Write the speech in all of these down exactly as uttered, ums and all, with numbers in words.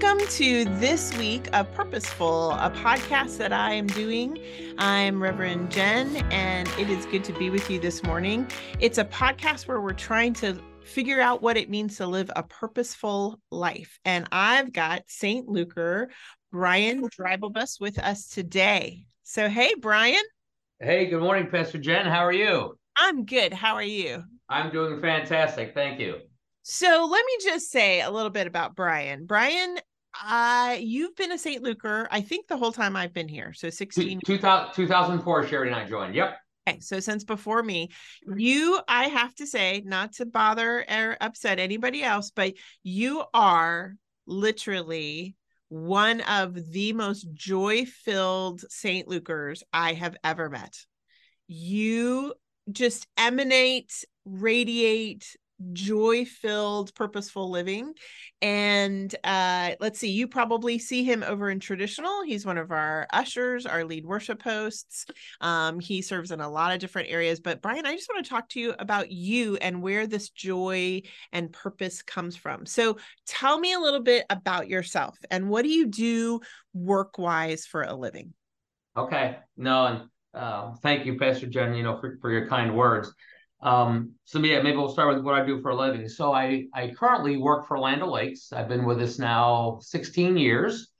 Welcome to This Week of Purposeful, a podcast that I am doing. I'm Reverend Jen, and it is good to be with you this morning. It's a podcast where we're trying to figure out what it means to live a purposeful life. And I've got Saint Luker, Brian Dreibelbis, with us today. So, hey, Brian. Hey, good morning, Pastor Jen. How are you? I'm good. How are you? I'm doing fantastic. Thank you. So let me just say a little bit about Brian. Brian, uh, you've been a Saint Luker, I think, the whole time I've been here. So sixteen two thousand four, Sherry and I joined. Yep. Okay. So since before me, you, I have to say, not to bother or upset anybody else, but you are literally one of the most joy-filled Saint Lukers I have ever met. You just emanate, radiate joy-filled, purposeful living. And uh, let's see, you probably see him over in traditional. He's one of our ushers, our lead worship hosts. Um, he serves in a lot of different areas. But Brian, I just want to talk to you about you and where this joy and purpose comes from. So tell me a little bit about yourself and what do you do work-wise for a living? Okay. No, and uh, thank you, Pastor Jen, you know, for, for your kind words. Um, so yeah, maybe we'll start with what I do for a living. So I, I currently work for Land O'Lakes. I've been with us now sixteen years.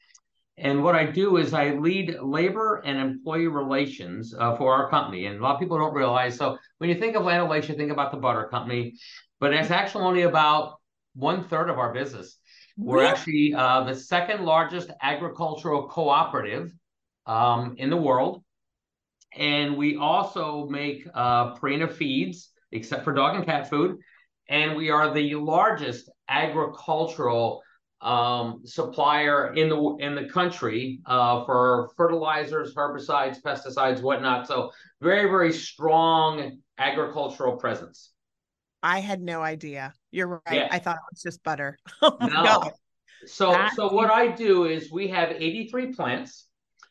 And what I do is I lead labor and employee relations uh, for our company. And a lot of people don't realize. So when you think of Land O'Lakes, you think about the butter company, but it's actually only about one third of our business. We're yeah. actually uh, the second largest agricultural cooperative um, in the world. And we also make uh, Purina feeds, except for dog and cat food. And we are the largest agricultural um, supplier in the in the country uh, for fertilizers, herbicides, pesticides, whatnot. So very, very strong agricultural presence. I had no idea. You're right. Yeah. I thought it was just butter. Oh my no. God. So, That's- so what I do is we have eighty-three plants.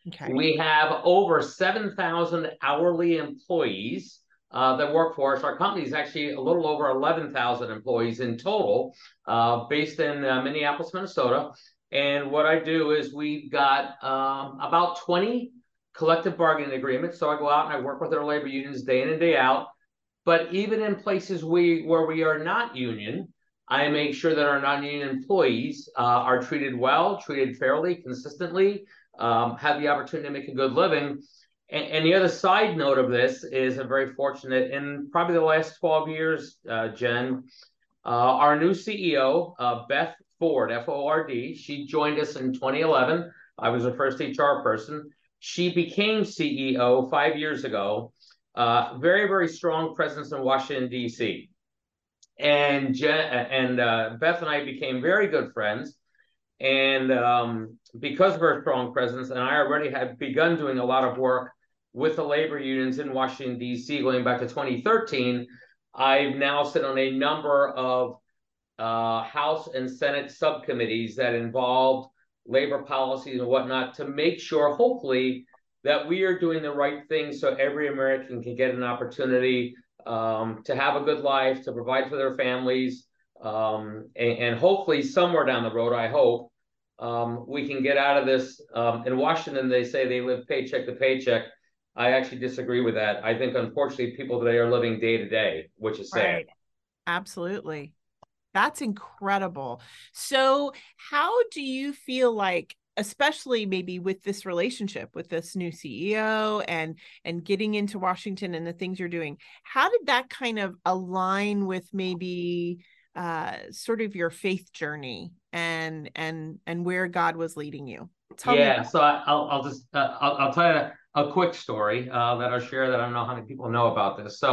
Okay. We have over seven thousand hourly employees uh, that work for us. Our company is actually a little over eleven thousand employees in total, uh, based in uh, Minneapolis, Minnesota. And what I do is we've got um, about twenty collective bargaining agreements. So I go out and I work with our labor unions day in and day out. But even in places we where we are not union, I make sure that our non-union employees uh, are treated well, treated fairly, consistently, Um, have the opportunity to make a good living. And, and the other side note of this is I'm very fortunate in probably the last twelve years, uh, Jen, uh, our new C E O, uh, Beth Ford, F O R D, she joined us in twenty eleven. I was her first H R person. She became C E O five years ago. Uh, very, very strong presence in Washington, D C. And, Jen, and uh, Beth and I became very good friends. And um, because of her strong presence, and I already had begun doing a lot of work with the labor unions in Washington, D C, going back to twenty thirteen, I've now sit on a number of uh, House and Senate subcommittees that involved labor policies and whatnot to make sure, hopefully, that we are doing the right thing so every American can get an opportunity um, to have a good life, to provide for their families. Um, and, and hopefully somewhere down the road, I hope, um, we can get out of this. Um, in Washington, they say they live paycheck to paycheck. I actually disagree with that. I think, unfortunately, people today are living day to day, which is sad. Right. Absolutely. That's incredible. So how do you feel like, especially maybe with this relationship with this new C E O and, and getting into Washington and the things you're doing, how did that kind of align with maybe Uh, sort of your faith journey and and and where God was leading you? Tell yeah, me so I, I'll I'll just uh, I'll, I'll tell you a, a quick story uh, that I'll share that I don't know how many people know about this. So,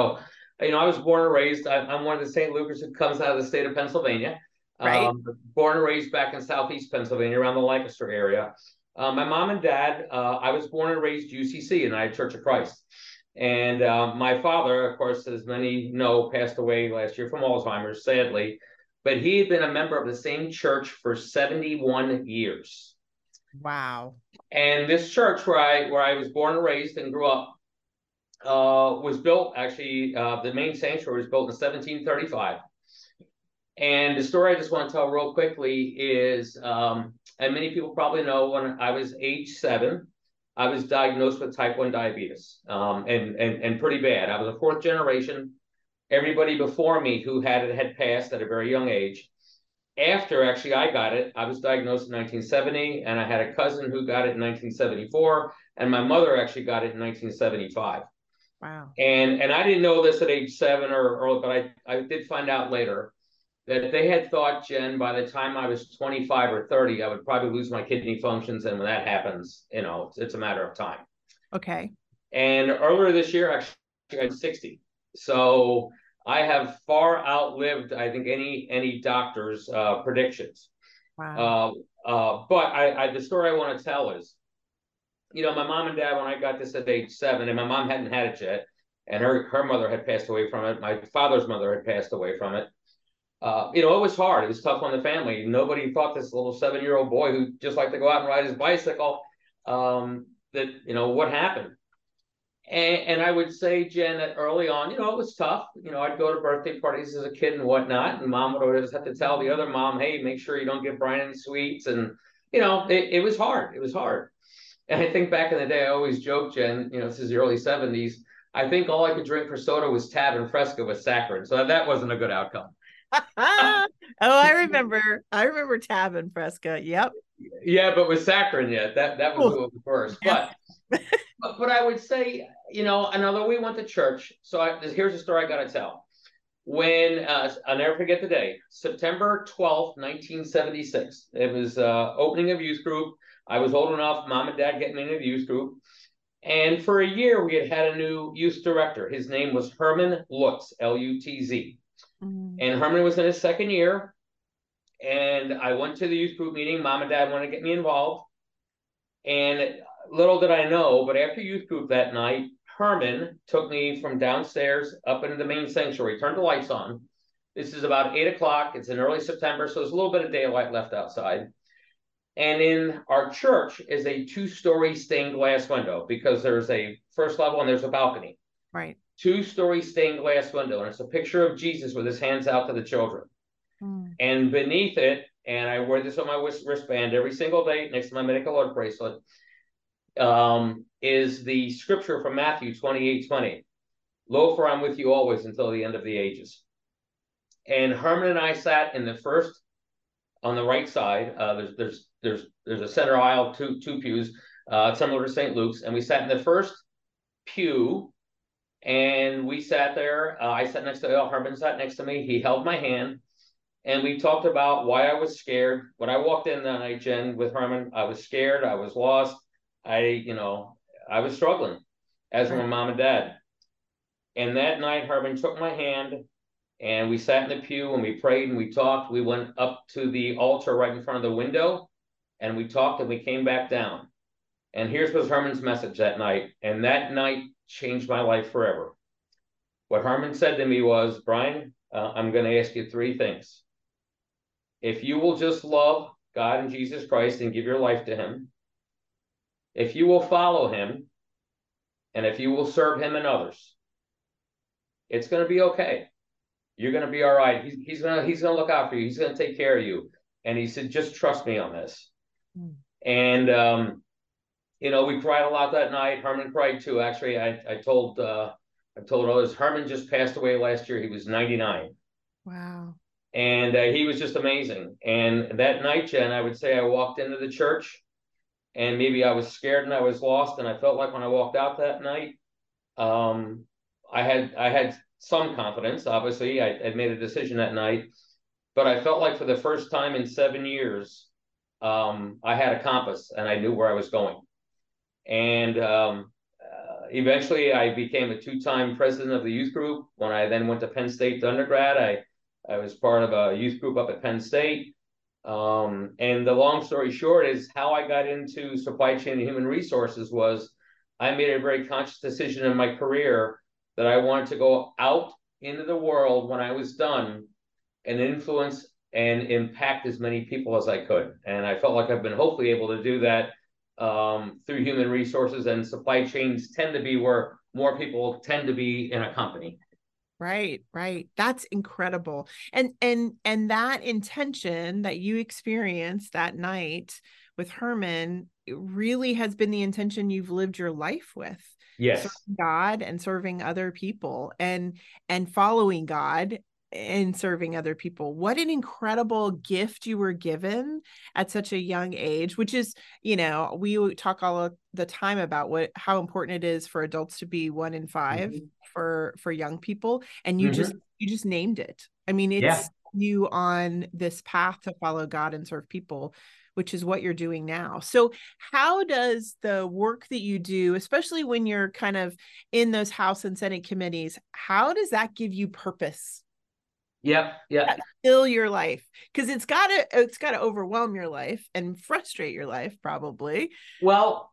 you know, I was born and raised. I, I'm one of the Saint Lucers who comes out of the state of Pennsylvania. Right. Um, born and raised back in southeast Pennsylvania, around the Lancaster area. Uh, my mom and dad. Uh, I was born and raised U C C, United Church of Christ. And uh, my father, of course, as many know, passed away last year from Alzheimer's, sadly. But he had been a member of the same church for seventy-one years. Wow. And this church where I where I was born and raised and grew up uh, was built, actually, uh, the main sanctuary was built in seventeen thirty-five. And the story I just want to tell real quickly is um, and many people probably know, when I was age seven, I was diagnosed with type one diabetes, um, and, and, and pretty bad. I was a fourth generation. Everybody before me who had it had passed at a very young age. After actually I got it, I was diagnosed in nineteen seventy, and I had a cousin who got it in nineteen seventy-four, and my mother actually got it in nineteen seventy-five. Wow. And and I didn't know this at age seven or, or but I, I did find out later that they had thought, Jen, by the time I was twenty-five or thirty, I would probably lose my kidney functions. And when that happens, you know, it's, it's a matter of time. Okay. And earlier this year, actually, I was sixty. So I have far outlived, I think, any any doctor's uh, predictions. Wow. Uh, uh, but I, I the story I want to tell is, you know, my mom and dad, when I got this at age seven, and my mom hadn't had it yet, and her, her mother had passed away from it. My father's mother had passed away from it. Uh, you know, it was hard. It was tough on the family. Nobody thought this little seven-year-old boy who just liked to go out and ride his bicycle, um, that, you know, what happened? And, and I would say, Jen, that early on, you know, it was tough. You know, I'd go to birthday parties as a kid and whatnot, and mom would always have to tell the other mom, hey, make sure you don't give Brian any sweets. And, you know, it, it was hard. It was hard. And I think back in the day, I always joked, Jen, you know, this is the early seventies. I think all I could drink for soda was Tab and Fresca with saccharin. So that wasn't a good outcome. Oh, I remember. I remember Tab and Fresca. Yep. Yeah, but with saccharin, yeah, that, that was the worst. But, but but I would say, you know, and although we went to church, so I, here's a story I got to tell. When, uh, I'll never forget the day, September twelfth, nineteen seventy-six. It was uh, opening of youth group. I was old enough, mom and dad getting into the youth group. And for a year, we had had a new youth director. His name was Herman Lutz, L U T Z. Mm-hmm. And Herman was in his second year. And I went to the youth group meeting. Mom and dad wanted to get me involved. And little did I know, but after youth group that night, Herman took me from downstairs up into the main sanctuary, turned the lights on. This is about eight o'clock. It's in early September, so there's a little bit of daylight left outside. And in our church is a two-story stained glass window, because there's a first level and there's a balcony. Right. Two-story stained glass window. And it's a picture of Jesus with his hands out to the children. Mm. And beneath it, and I wear this on my wristband every single day next to my medical alert bracelet, um, is the scripture from Matthew twenty-eight twenty. Lo, for I'm with you always until the end of the ages. And Herman and I sat in the first, on the right side, uh, there's there's there's there's a center aisle, two two pews, uh, similar to Saint Luke's, and we sat in the first pew, and we sat there. Uh, I sat next to El Herman, sat next to me. He held my hand, and we talked about why I was scared. When I walked in that night, Jen, with Herman, I was scared. I was lost. I, you know, I was struggling, as were my mom and dad. And that night, Herman took my hand. And we sat in the pew and we prayed and we talked. We went up to the altar right in front of the window and we talked and we came back down. And here's was Herman's message that night. And that night changed my life forever. What Herman said to me was, Brian, uh, I'm going to ask you three things. If you will just love God and Jesus Christ and give your life to him, if you will follow him, and if you will serve him and others, it's going to be okay. You're going to be all right. He's, he's going to, he's going to look out for you. He's going to take care of you. And he said, just trust me on this. Mm. And, um, you know, we cried a lot that night. Herman cried too. Actually, I, I told, uh, I told others, Herman just passed away last year. He was ninety-nine. Wow. And uh, he was just amazing. And that night, Jen, I would say I walked into the church and maybe I was scared and I was lost. And I felt like when I walked out that night, um, I had, I had, some confidence. Obviously, I, I made a decision that night, but I felt like for the first time in seven years, um, I had a compass and I knew where I was going. And um, uh, eventually I became a two-time president of the youth group. When I then went to Penn State to undergrad, I, I was part of a youth group up at Penn State. Um, and the long story short is how I got into supply chain and human resources was I made a very conscious decision in my career that I wanted to go out into the world when I was done and influence and impact as many people as I could. And I felt like I've been hopefully able to do that um, through human resources, and supply chains tend to be where more people tend to be in a company. Right, right. That's incredible. And and and that intention that you experienced that night with Herman really has been the intention you've lived your life with. Yes. Serving God and serving other people and and following God and serving other people. What an incredible gift you were given at such a young age, which is, you know, we talk all the time about what how important it is for adults to be one in five mm-hmm. for for young people. And you mm-hmm. just you just named it. I mean, it's yeah. you on this path to follow God and serve people, which is what you're doing now. So how does the work that you do, especially when you're kind of in those House and Senate committees, how does that give you purpose? Yeah, yeah. Fill your life, because it's gotta it's gotta overwhelm your life and frustrate your life, probably. Well,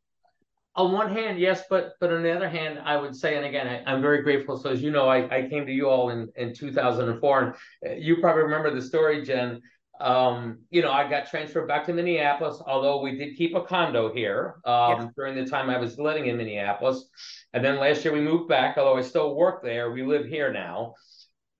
on one hand, yes, but but on the other hand, I would say, and again, I, I'm very grateful. So as you know, I, I came to you all in, in two thousand four, and you probably remember the story, Jen. Um, you know, I got transferred back to Minneapolis, although we did keep a condo here um, yeah. during the time I was living in Minneapolis. And then last year we moved back, although I still work there. We live here now.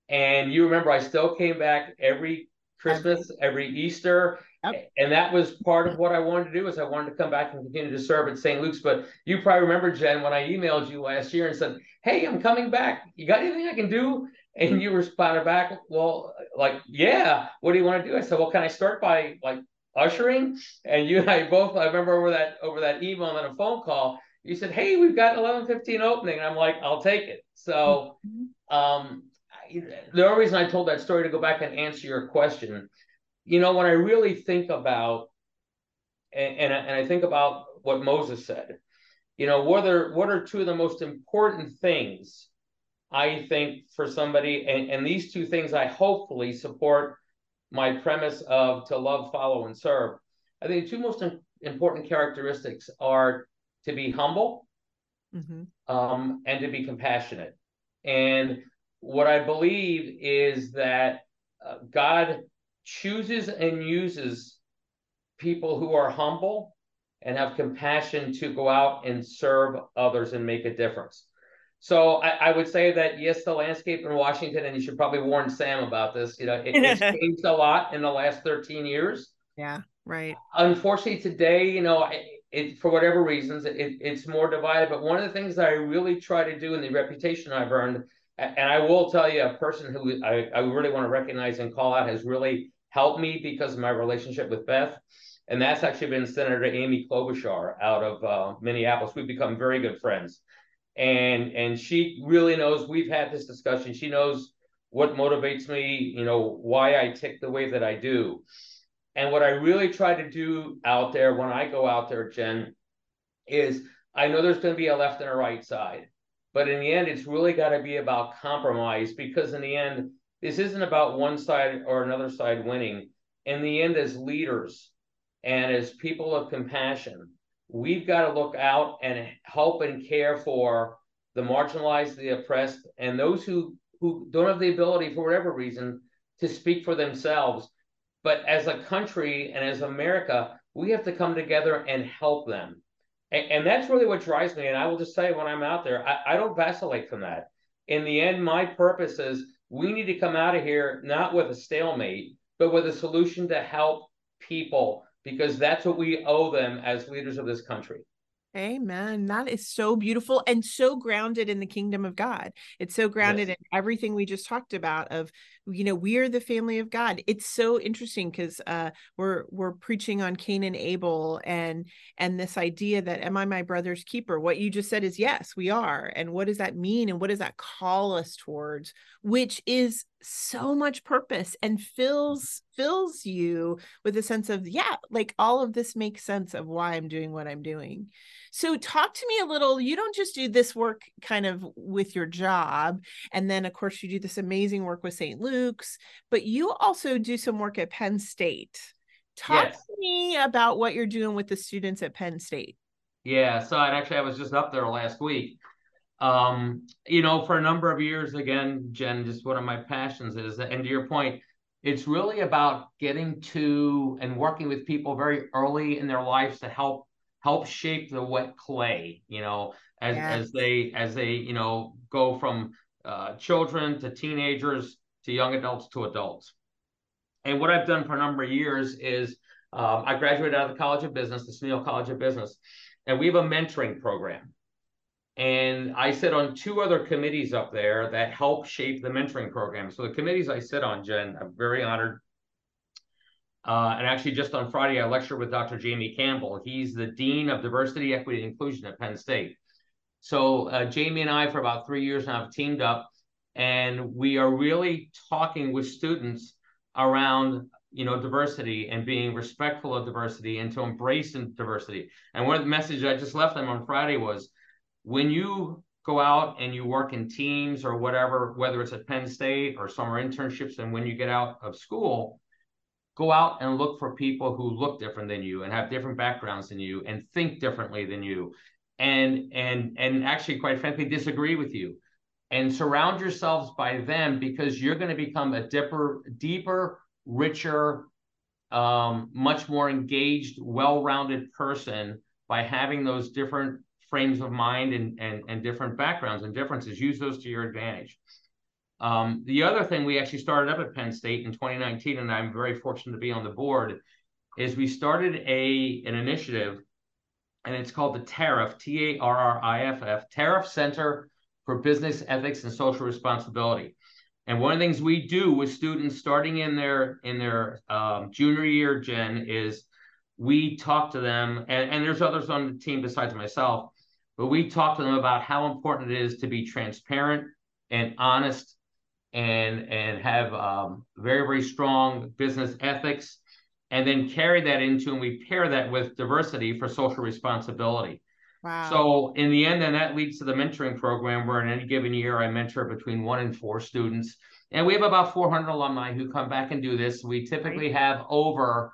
And you remember, I still came back every Christmas, every Easter. Yep. And that was part of what I wanted to do, is I wanted to come back and continue to serve at Saint Luke's. But you probably remember, Jen, when I emailed you last year and said, hey, I'm coming back. You got anything I can do? And you responded back, well, like, yeah, what do you want to do? I said, well, can I start by like ushering? And you and I both, I remember over that over that email and then a phone call, you said, hey, we've got eleven fifteen opening. And I'm like, I'll take it. So um, the only reason I told that story, to go back and answer your question, you know, when I really think about, and, and, I, and I think about what Moses said, you know, what are, what are two of the most important things, I think, for somebody, and, and these two things I hopefully support my premise of to love, follow, and serve. I think the two most important characteristics are to be humble mm-hmm. um, and to be compassionate. And what I believe is that uh, God chooses and uses people who are humble and have compassion to go out and serve others and make a difference. So I, I would say that, yes, the landscape in Washington, and you should probably warn Sam about this, you know, it, it's changed a lot in the last thirteen years. Yeah, right. Unfortunately, today, you know, it, it, for whatever reasons, it, it's more divided. But one of the things that I really try to do, in the reputation I've earned, and I will tell you, a person who I, I really want to recognize and call out has really helped me because of my relationship with Beth, and that's actually been Senator Amy Klobuchar out of uh, Minneapolis. We've become very good friends, and and she really knows. We've had this discussion. She knows what motivates me, you know, why I tick the way that I do. And what I really try to do out there when I go out there, Jen, is I know there's going to be a left and a right side. But in the end, it's really got to be about compromise, because in the end, this isn't about one side or another side winning. In the end, as leaders and as people of compassion, we've got to look out and help and care for the marginalized, the oppressed, and those who, who don't have the ability, for whatever reason, to speak for themselves. But as a country and as America, we have to come together and help them. And that's really what drives me. And I will just say, when I'm out there, I, I don't vacillate from that. In the end, my purpose is we need to come out of here not with a stalemate, but with a solution to help people, because that's what we owe them as leaders of this country. Amen. That is so beautiful and so grounded in the kingdom of God. It's so grounded yes. in everything we just talked about of, you know, we are the family of God. It's so interesting because uh, we're we're preaching on Cain and Abel and and this idea that, am I my brother's keeper? What you just said is, yes, we are. And what does that mean? And what does that call us towards? Which is so much purpose and fills fills you with a sense of, yeah, like all of this makes sense of why I'm doing what I'm doing. So talk to me a little. You don't just do this work kind of with your job. And then, of course, you do this amazing work with Saint Luke's, but you also do some work at Penn State. Talk yes. to me about what you're doing with the students at Penn State. Yeah. So I'd actually, I was just up there last week. Um, you know, for a number of years, again, Jen, just one of my passions is, and to your point, it's really about getting to and working with people very early in their lives to help help shape the wet clay, you know, as, yes. as they as they, you know, go from uh, children to teenagers to young adults to adults. And what I've done for a number of years is um, I graduated out of the College of Business, the Sunil College of Business, and we have a mentoring program. And I sit on two other committees up there that help shape the mentoring program. So the committees I sit on, Jen, I'm very honored. Uh, and actually just on Friday, I lectured with Doctor Jamie Campbell. He's the Dean of Diversity, Equity, and Inclusion at Penn State. So uh, Jamie and I, for about three years now, have teamed up, and we are really talking with students around, you know, diversity and being respectful of diversity and to embrace diversity. And one of the messages I just left them on Friday was, when you go out and you work in teams or whatever, whether it's at Penn State or summer internships, and when you get out of school, go out and look for people who look different than you and have different backgrounds than you and think differently than you and and and actually, quite frankly, disagree with you. And surround yourselves by them, because you're going to become a deeper, deeper, richer, um, much more engaged, well-rounded person by having those different frames of mind and, and, and different backgrounds and differences. Use those to your advantage. Um, the other thing we actually started up at Penn State in twenty nineteen, and I'm very fortunate to be on the board, is we started a an initiative, and it's called the Tarriff, T A R R I F F, Tarriff Center for Business Ethics and Social Responsibility. And one of the things we do with students starting in their in their um, junior year, Jen, is we talk to them, and, and there's others on the team besides myself, but we talk to them about how important it is to be transparent and honest and, and have um, very, very strong business ethics, and then carry that into, and we pair that with diversity for social responsibility. Wow. So in the end, then that leads to the mentoring program, where in any given year, I mentor between one and four students. And we have about four hundred alumni who come back and do this. We typically Great. have over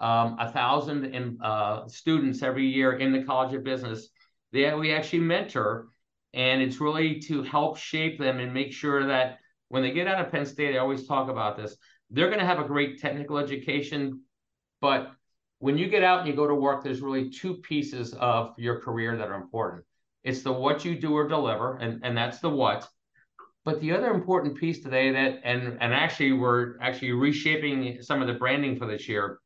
um, one thousand uh, students every year in the College of Business that we actually mentor. And it's really to help shape them and make sure that when they get out of Penn State, I always talk about this, they're going to have a great technical education. But when you get out and you go to work, there's really two pieces of your career that are important. It's the what you do or deliver, and, and that's the what. But the other important piece today that, and, and actually we're actually reshaping some of the branding for this year,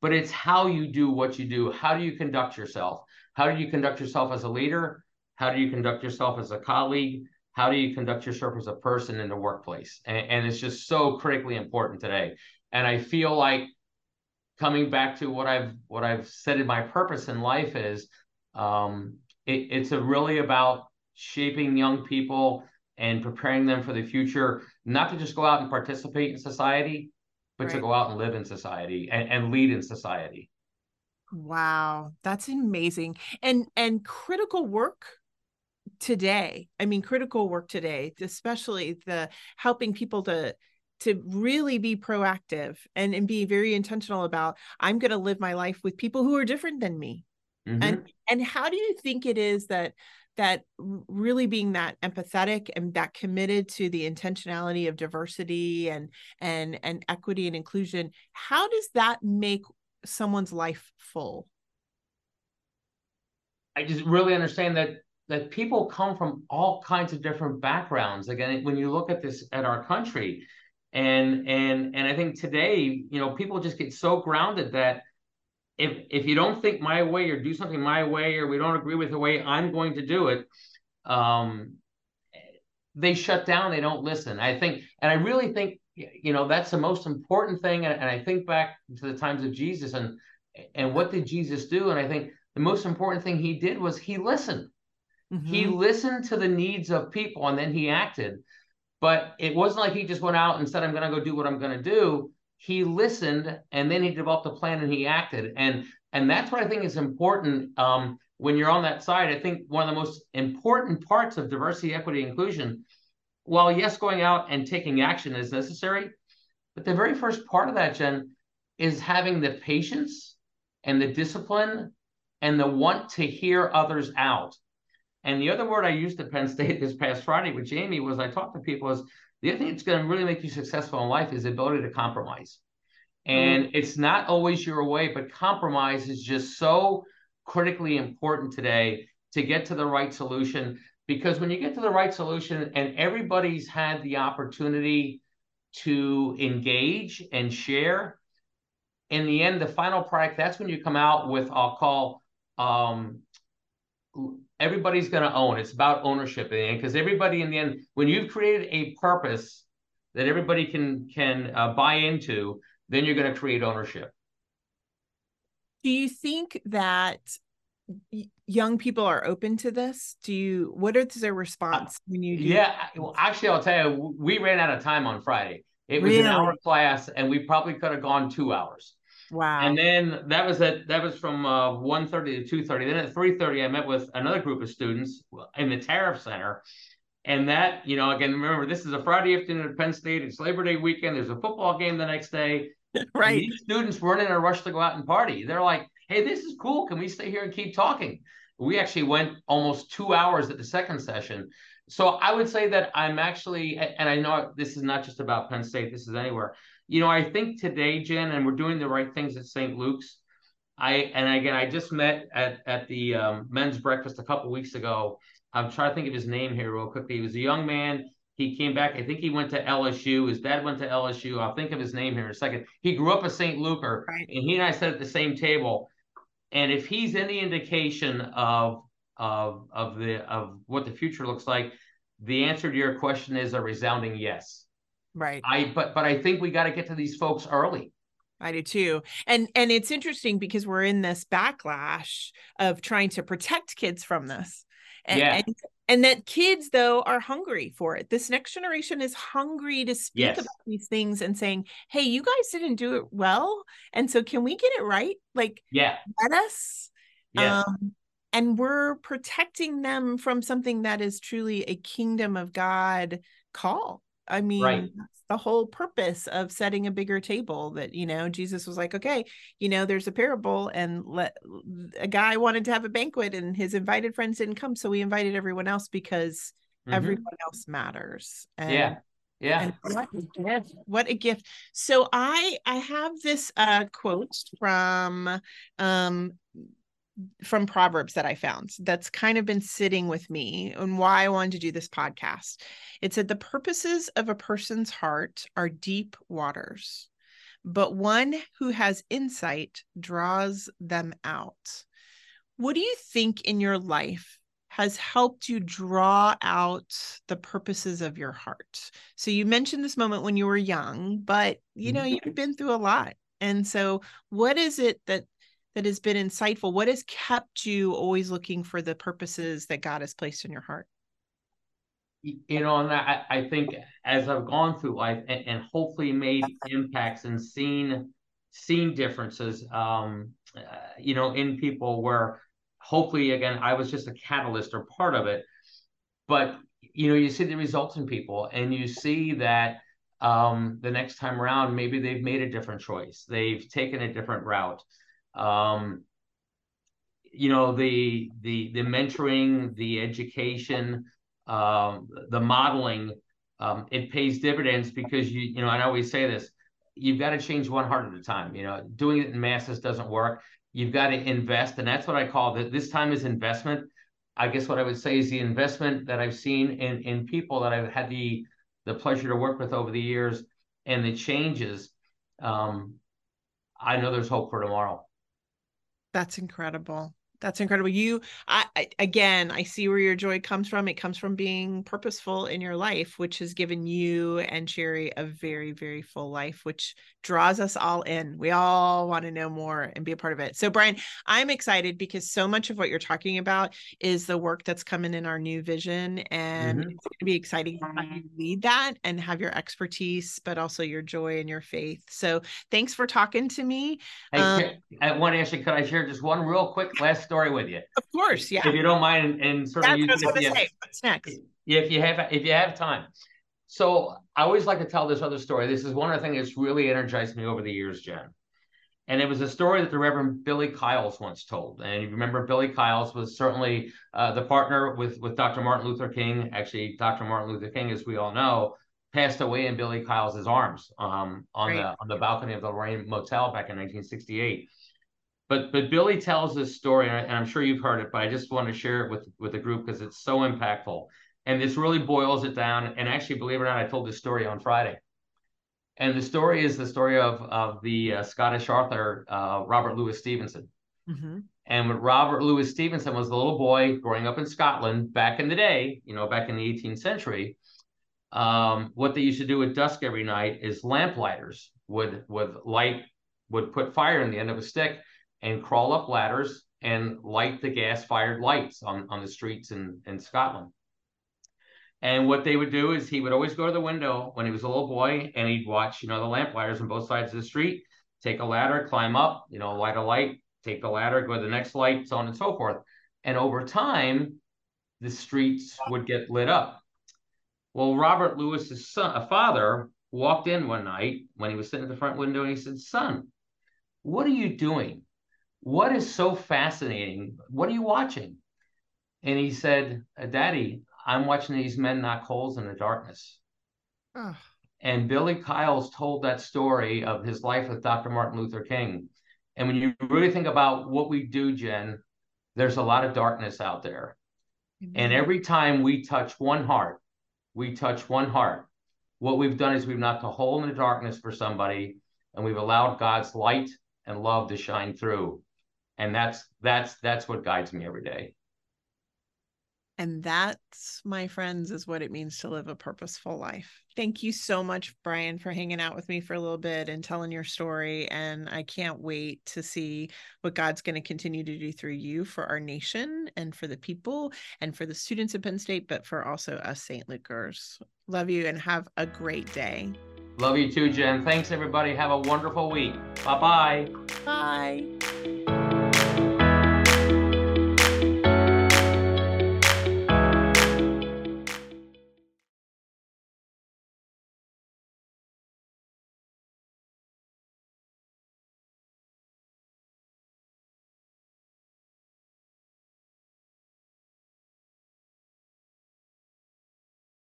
but it's how you do what you do. How do you conduct yourself? How do you conduct yourself as a leader? How do you conduct yourself as a colleague? How do you conduct yourself as a person in the workplace? And, and it's just so critically important today. And I feel like, coming back to what I've what I've said in my purpose in life is, um, it, it's a really about shaping young people and preparing them for the future, not to just go out and participate in society, but right. to go out and live in society and, and lead in society. Wow, that's amazing. And and critical work today. I mean, critical work today, especially the helping people to. to really be proactive and, and be very intentional about, I'm going to live my life with people who are different than me. Mm-hmm. And, and how do you think it is that, that really being that empathetic and that committed to the intentionality of diversity and, and, and equity and inclusion, how does that make someone's life full? I just really understand that, that people come from all kinds of different backgrounds. Again, when you look at this, at our country, And and and I think today, you know, people just get so grounded that if if you don't think my way or do something my way, or we don't agree with the way I'm going to do it, um, they shut down. They don't listen. I think, and I really think, you know, that's the most important thing. And, and I think back to the times of Jesus and and what did Jesus do? And I think the most important thing he did was he listened. Mm-hmm. He listened to the needs of people, and then he acted. But it wasn't like he just went out and said, I'm going to go do what I'm going to do. He listened, and then he developed a plan, and he acted. And, and that's what I think is important um, when you're on that side. I think one of the most important parts of diversity, equity, inclusion, while yes, going out and taking action is necessary, but the very first part of that, Jen, is having the patience and the discipline and the want to hear others out. And the other word I used at Penn State this past Friday with Jamie was, I talked to people, is the other thing that's going to really make you successful in life is the ability to compromise. And mm-hmm. it's not always your way, but compromise is just so critically important today to get to the right solution. Because when you get to the right solution and everybody's had the opportunity to engage and share, in the end, the final product, that's when you come out with, I'll call, um, everybody's going to own. It's about ownership in the end, because everybody in the end, when you've created a purpose that everybody can, can uh, buy into, then you're going to create ownership. Do you think that young people are open to this? Do you, what is their response when you do? Yeah, well, actually, I'll tell you, we ran out of time on Friday. It was really? an hour class, and we probably could have gone two hours. Wow. And then that was at, that was from uh, one thirty to two thirty. Then at three thirty, I met with another group of students in the Tarriff Center. And that, you know, again, remember, this is a Friday afternoon at Penn State. It's Labor Day weekend. There's a football game the next day. Right. These students weren't in a rush to go out and party. They're like, hey, this is cool. Can we stay here and keep talking? We actually went almost two hours at the second session. So I would say that I'm actually, and I know this is not just about Penn State, this is anywhere. You know, I think today, Jen, and we're doing the right things at Saint Luke's. I And again, I just met at, at the um, men's breakfast a couple of weeks ago. I'm trying to think of his name here real quickly. He was a young man. He came back. I think he went to L S U. His dad went to L S U. I'll think of his name here in a second. He grew up a Saint Luker, right. And he and I sat at the same table. And if he's any indication of of of the of what the future looks like, the answer to your question is a resounding yes. Right. I but but I think we got to get to these folks early. I do too. And and it's interesting because we're in this backlash of trying to protect kids from this. And, yeah. and, and that kids, though, are hungry for it. This next generation is hungry to speak yes. about these things and saying, hey, you guys didn't do it well. And so can we get it right? Like, yeah. let us. Yes. Um, and we're protecting them from something that is truly a kingdom of God call. I mean, right. that's the whole purpose of setting a bigger table that, you know, Jesus was like, okay, you know, there's a parable and let a guy wanted to have a banquet and his invited friends didn't come. So we invited everyone else because mm-hmm. everyone else matters. And, yeah. Yeah. And what a gift. What a gift. So I, I have this uh, quote from, um, from Proverbs that I found that's kind of been sitting with me and why I wanted to do this podcast. It said, the purposes of a person's heart are deep waters, but one who has insight draws them out. What do you think in your life has helped you draw out the purposes of your heart? So you mentioned this moment when you were young, but you know, you've been through a lot. And so what is it that that has been insightful? What has kept you always looking for the purposes that God has placed in your heart? You know, and I, I think as I've gone through life and, and hopefully made impacts and seen seen differences, um, uh, you know, in people where hopefully, again, I was just a catalyst or part of it. But, you know, you see the results in people and you see that um, the next time around, maybe they've made a different choice. They've taken a different route. Um, you know, the, the, the mentoring, the education, um, the modeling, um, it pays dividends because you, you know, and I always say this, you've got to change one heart at a time. You know, doing it in masses doesn't work. You've got to invest. And that's what I call that. This time is investment. I guess what I would say is the investment that I've seen in, in people that I've had the, the pleasure to work with over the years and the changes. Um, I know there's hope for tomorrow. That's incredible. That's incredible. You, I, I, again, I see where your joy comes from. It comes from being purposeful in your life, which has given you and Sherry a very, very full life, which draws us all in. We all want to know more and be a part of it. So Brian, I'm excited because so much of what you're talking about is the work that's coming in our new vision. And mm-hmm. it's going to be exciting how you lead that and have your expertise, but also your joy and your faith. So thanks for talking to me. Hey, um, I want to ask you, could I share just one real quick last story with you? Of course, yeah. If you don't mind, and, and sort of using it. Have, what's next? If you have, if you have time. So I always like to tell this other story. This is one of the things that's really energized me over the years, Jen. And it was a story that the Reverend Billy Kyles once told. And you remember Billy Kyles was certainly uh, the partner with with Doctor Martin Luther King. Actually, Doctor Martin Luther King, as we all know, passed away in Billy Kyles' arms um, on right. the on the balcony of the Lorraine Motel back in nineteen sixty-eight. But but Billy tells this story, and, I, and I'm sure you've heard it, but I just want to share it with, with the group because it's so impactful. And this really boils it down. And actually, believe it or not, I told this story on Friday. And the story is the story of, of the uh, Scottish author, uh, Robert Louis Stevenson. Mm-hmm. And Robert Louis Stevenson was a little boy growing up in Scotland back in the day, you know, back in the eighteenth century. Um, what they used to do at dusk every night is lamplighters would, would light, would put fire in the end of a stick and crawl up ladders and light the gas-fired lights on, on the streets in, in Scotland. And what they would do is he would always go to the window when he was a little boy, and he'd watch, you know, the lamplighters on both sides of the street, take a ladder, climb up, you know, light a light, take the ladder, go to the next light, so on and so forth. And over time, the streets would get lit up. Well, Robert Lewis's son, a father, walked in one night when he was sitting at the front window, and he said, "Son, what are you doing? What is so fascinating? What are you watching?" And he said, "Daddy, I'm watching these men knock holes in the darkness." Oh. And Billy Kyles told that story of his life with Doctor Martin Luther King. And when you really think about what we do, Jen, there's a lot of darkness out there. Mm-hmm. And every time we touch one heart, we touch one heart. What we've done is we've knocked a hole in the darkness for somebody, and we've allowed God's light and love to shine through. And that's that's that's what guides me every day. And that's, my friends, is what it means to live a purposeful life. Thank you so much, Brian, for hanging out with me for a little bit and telling your story. And I can't wait to see what God's going to continue to do through you for our nation and for the people and for the students at Penn State, but for also us Saint Lucers. Love you and have a great day. Love you too, Jen. Thanks, everybody. Have a wonderful week. Bye-bye. Bye.